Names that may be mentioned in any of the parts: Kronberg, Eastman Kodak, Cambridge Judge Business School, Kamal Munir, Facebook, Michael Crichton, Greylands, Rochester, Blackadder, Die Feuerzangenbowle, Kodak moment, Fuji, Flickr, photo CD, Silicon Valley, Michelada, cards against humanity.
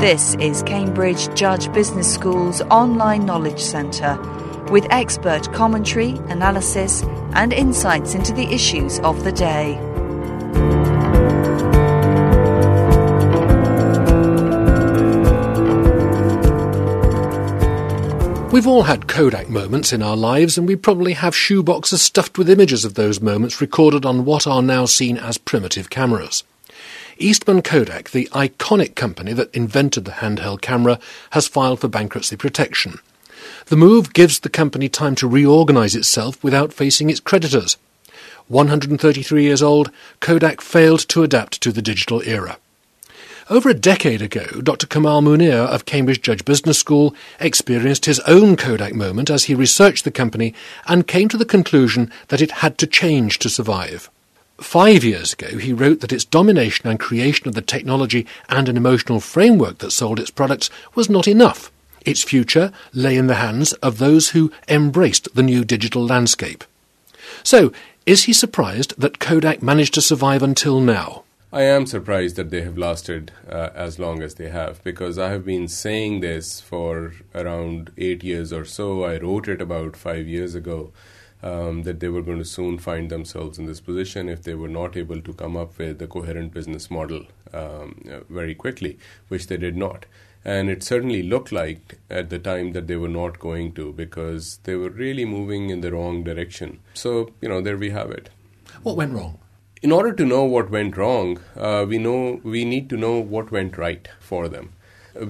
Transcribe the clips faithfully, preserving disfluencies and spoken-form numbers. This is Cambridge Judge Business School's online knowledge centre, with expert commentary, analysis and insights into the issues of the day. We've all had Kodak moments in our lives, and we probably have shoeboxes stuffed with images of those moments recorded on what are now seen as primitive cameras. Eastman Kodak, the iconic company that invented the handheld camera, has filed for bankruptcy protection. The move gives the company time to reorganise itself without facing its creditors. one hundred thirty-three years old, Kodak failed to adapt to the digital era. Over a decade ago, Doctor Kamal Munir of Cambridge Judge Business School experienced his own Kodak moment as he researched the company and came to the conclusion that it had to change to survive. Five years ago, he wrote that its domination and creation of the technology and an emotional framework that sold its products was not enough. Its future lay in the hands of those who embraced the new digital landscape. So, is he surprised that Kodak managed to survive until now? I am surprised that they have lasted uh, as long as they have, because I have been saying this for around eight years or so. I wrote it about five years ago. Um, that they were going to soon find themselves in this position if they were not able to come up with a coherent business model um, very quickly, which they did not. And it certainly looked like at the time that they were not going to, because they were really moving in the wrong direction. So, you know, there we have it. What went wrong? In order to know what went wrong, uh, we know we need to know what went right for them.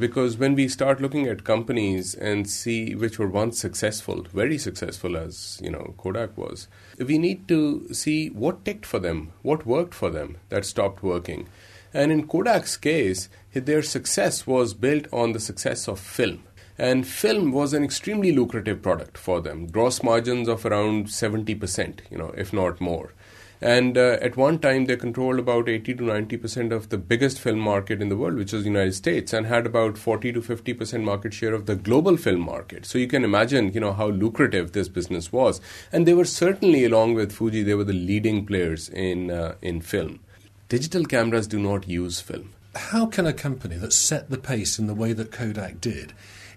Because when we start looking at companies and see which were once successful, very successful as, you know, Kodak was, we need to see what ticked for them, what worked for them that stopped working. And in Kodak's case, their success was built on the success of film. And film was an extremely lucrative product for them, gross margins of around seventy percent, you know, if not more. And uh, at one time, they controlled about eighty to ninety percent of the biggest film market in the world, which was the United States, and had about forty to fifty percent market share of the global film market. So you can imagine, you know, how lucrative this business was. And they were certainly, along with Fuji, they were the leading players in uh, in film. Digital cameras do not use film. How can a company that set the pace in the way that Kodak did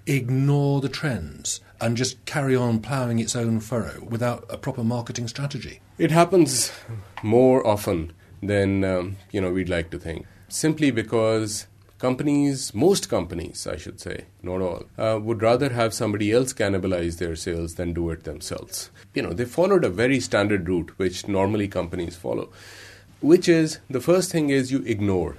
ignore the trends and just carry on ploughing its own furrow without a proper marketing strategy? It happens more often than um, you know we'd like to think, simply because companies, most companies, I should say, not all, uh, would rather have somebody else cannibalize their sales than do it themselves. You know, they followed a very standard route, which normally companies follow, which is the first thing is you ignore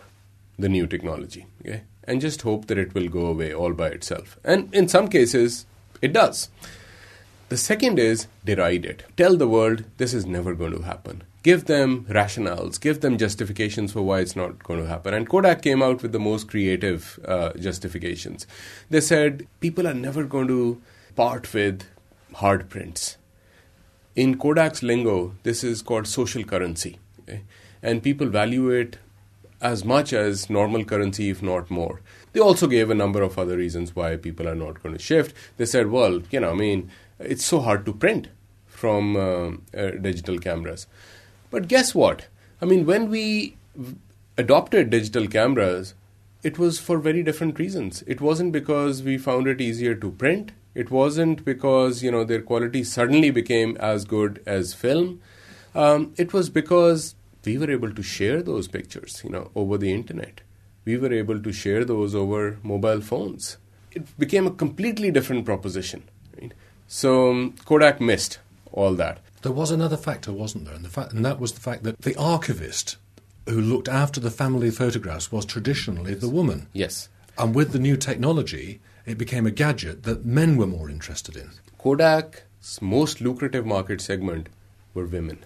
the new technology, okay, and just hope that it will go away all by itself. And in some cases, it does. The second is deride it. Tell the world this is never going to happen. Give them rationales. Give them justifications for why it's not going to happen. And Kodak came out with the most creative uh, justifications. They said people are never going to part with hard prints. In Kodak's lingo, this is called social currency. Okay? And people value it as much as normal currency, if not more. They also gave a number of other reasons why people are not going to shift. They said, well, you know, I mean, it's so hard to print from uh, uh, digital cameras. But guess what? I mean, when we adopted digital cameras, it was for very different reasons. It wasn't because we found it easier to print. It wasn't because, you know, their quality suddenly became as good as film. Um, it was because we were able to share those pictures, you know, over the internet. We were able to share those over mobile phones. It became a completely different proposition. Right? So um, Kodak missed all that. There was another factor, wasn't there? And, the fa- and that was the fact that the archivist who looked after the family photographs was traditionally the woman. Yes. And with the new technology, it became a gadget that men were more interested in. Kodak's most lucrative market segment were women.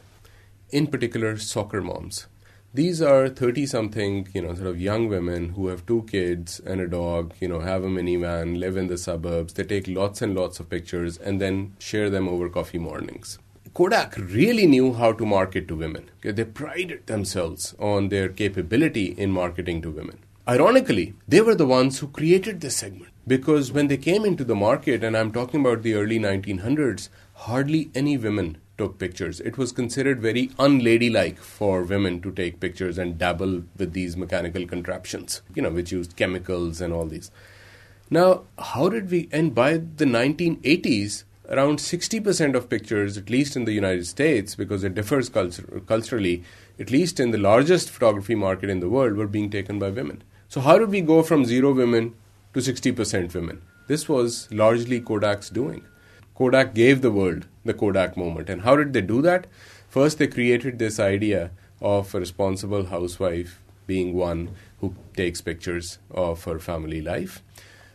In particular, soccer moms. These are thirty-something, you know, sort of young women who have two kids and a dog, you know, have a minivan, live in the suburbs. They take lots and lots of pictures and then share them over coffee mornings. Kodak really knew how to market to women. Okay, they prided themselves on their capability in marketing to women. Ironically, they were the ones who created this segment, because when they came into the market, and I'm talking about the early nineteen hundreds, hardly any women took pictures. It was considered very unladylike for women to take pictures and dabble with these mechanical contraptions, you know, which used chemicals and all these. Now, how did we... And by the nineteen eighties, around sixty percent of pictures, at least in the United States, because it differs culture, culturally, at least in the largest photography market in the world, were being taken by women. So how did we go from zero women to sixty percent women? This was largely Kodak's doing. Kodak gave the world the Kodak moment. And how did they do that? First, they created this idea of a responsible housewife being one who takes pictures of her family life.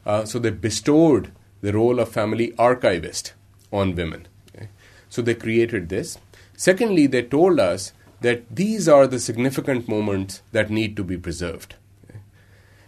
Uh, so they bestowed the role of family archivist on women. Okay? So they created this. Secondly, they told us that these are the significant moments that need to be preserved. Okay?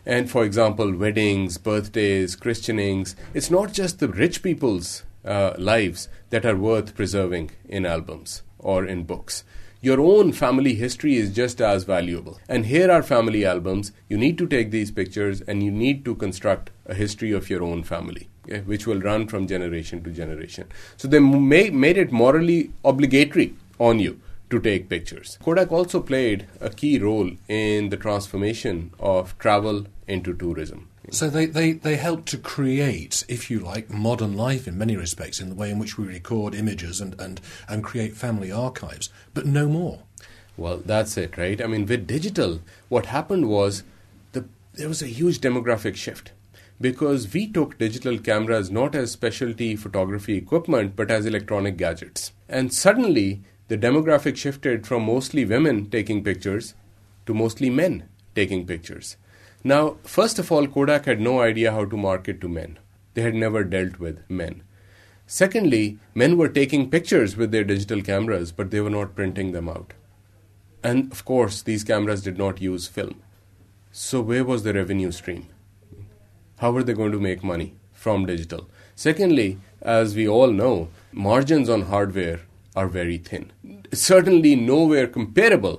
And for example, weddings, birthdays, christenings, it's not just the rich people's Uh, lives that are worth preserving in albums or in books. Your own family history is just as valuable. And here are family albums. You need to take these pictures and you need to construct a history of your own family, okay, which will run from generation to generation. So they ma- made it morally obligatory on you to take pictures. Kodak also played a key role in the transformation of travel into tourism. So they, they, they help to create, if you like, modern life in many respects, in the way in which we record images and, and, and create family archives, but no more. Well, that's it, right? I mean, with digital, what happened was the, there was a huge demographic shift because we took digital cameras not as specialty photography equipment, but as electronic gadgets. And suddenly, the demographic shifted from mostly women taking pictures to mostly men taking pictures. Now, first of all, Kodak had no idea how to market to men. They had never dealt with men. Secondly, men were taking pictures with their digital cameras, but they were not printing them out. And of course, these cameras did not use film. So where was the revenue stream? How were they going to make money from digital? Secondly, as we all know, margins on hardware are very thin. Certainly nowhere comparable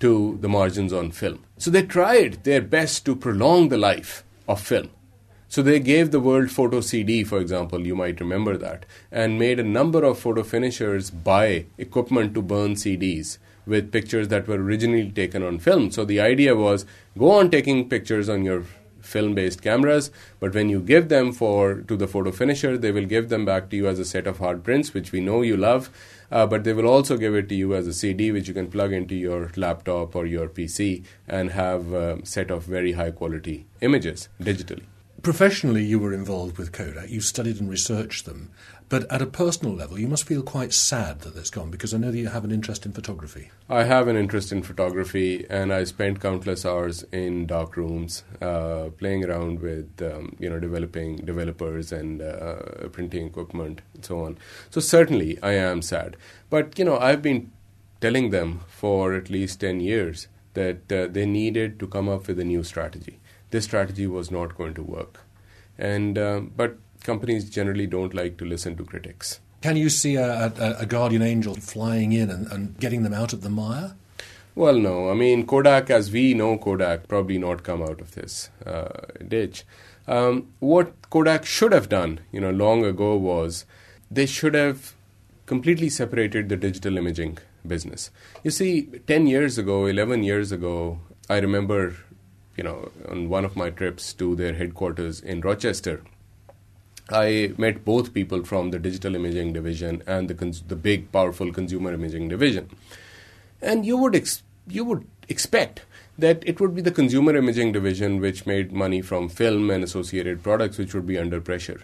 to the margins on film. So they tried their best to prolong the life of film. So they gave the world photo C D, for example, you might remember that, and made a number of photo finishers buy equipment to burn C Ds with pictures that were originally taken on film. So the idea was, go on taking pictures on your film-based cameras, but when you give them for to the photo finisher, they will give them back to you as a set of hard prints, which we know you love, uh, but they will also give it to you as a C D, which you can plug into your laptop or your P C and have a set of very high-quality images digitally. Professionally, you were involved with Kodak. You studied and researched them. But at a personal level, you must feel quite sad that that's gone, because I know that you have an interest in photography. I have an interest in photography, and I spent countless hours in dark rooms uh, playing around with, um, you know, developing developers and uh, printing equipment and so on. So certainly I am sad. But, you know, I've been telling them for at least ten years that uh, they needed to come up with a new strategy. This strategy was not going to work. and uh, But... companies generally don't like to listen to critics. Can you see a, a, a guardian angel flying in and, and getting them out of the mire? Well, no. I mean, Kodak, as we know Kodak, probably not come out of this uh, ditch. Um, what Kodak should have done, you know, long ago was they should have completely separated the digital imaging business. You see, ten years ago, eleven years ago, I remember, you know, on one of my trips to their headquarters in Rochester, I met both people from the digital imaging division and the cons- the big, powerful consumer imaging division. And you would ex- you would expect that it would be the consumer imaging division which made money from film and associated products, which would be under pressure.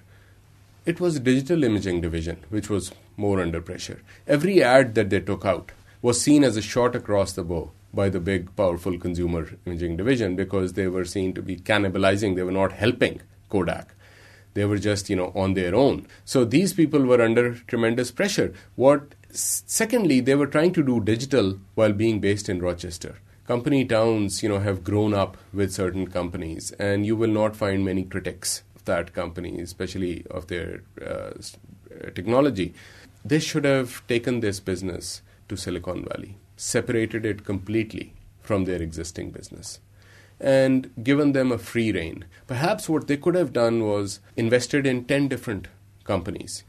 It was the digital imaging division which was more under pressure. Every ad that they took out was seen as a shot across the bow by the big, powerful consumer imaging division because they were seen to be cannibalizing. They were not helping Kodak. They were just, you know, on their own. So these people were under tremendous pressure. What? Secondly, they were trying to do digital while being based in Rochester. Company towns, you know, have grown up with certain companies, and you will not find many critics of that company, especially of their uh, technology. They should have taken this business to Silicon Valley, separated it completely from their existing business, and given them a free rein. Perhaps what they could have done was invested in ten different companies.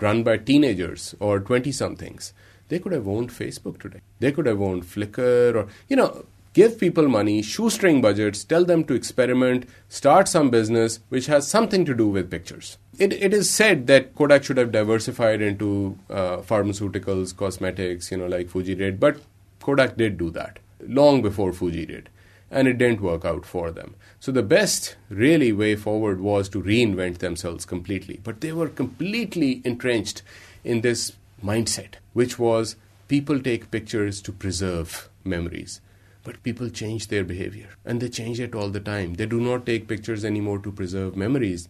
run by teenagers or twenty-somethings, they could have owned Facebook today. They could have owned Flickr or, you know, give people money, shoestring budgets, tell them to experiment, start some business which has something to do with pictures. It, it is said that Kodak should have diversified into uh, pharmaceuticals, cosmetics, you know, like Fuji did. But Kodak did do that long before Fuji did. And it didn't work out for them. So the best really way forward was to reinvent themselves completely. But they were completely entrenched in this mindset, which was people take pictures to preserve memories. But people change their behavior, and they change it all the time. They do not take pictures anymore to preserve memories.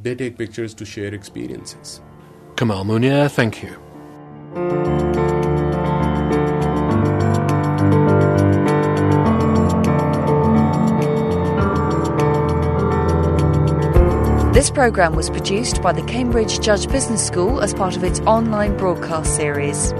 They take pictures to share experiences. Kamal Munir, thank you. This programme was produced by the Cambridge Judge Business School as part of its online broadcast series.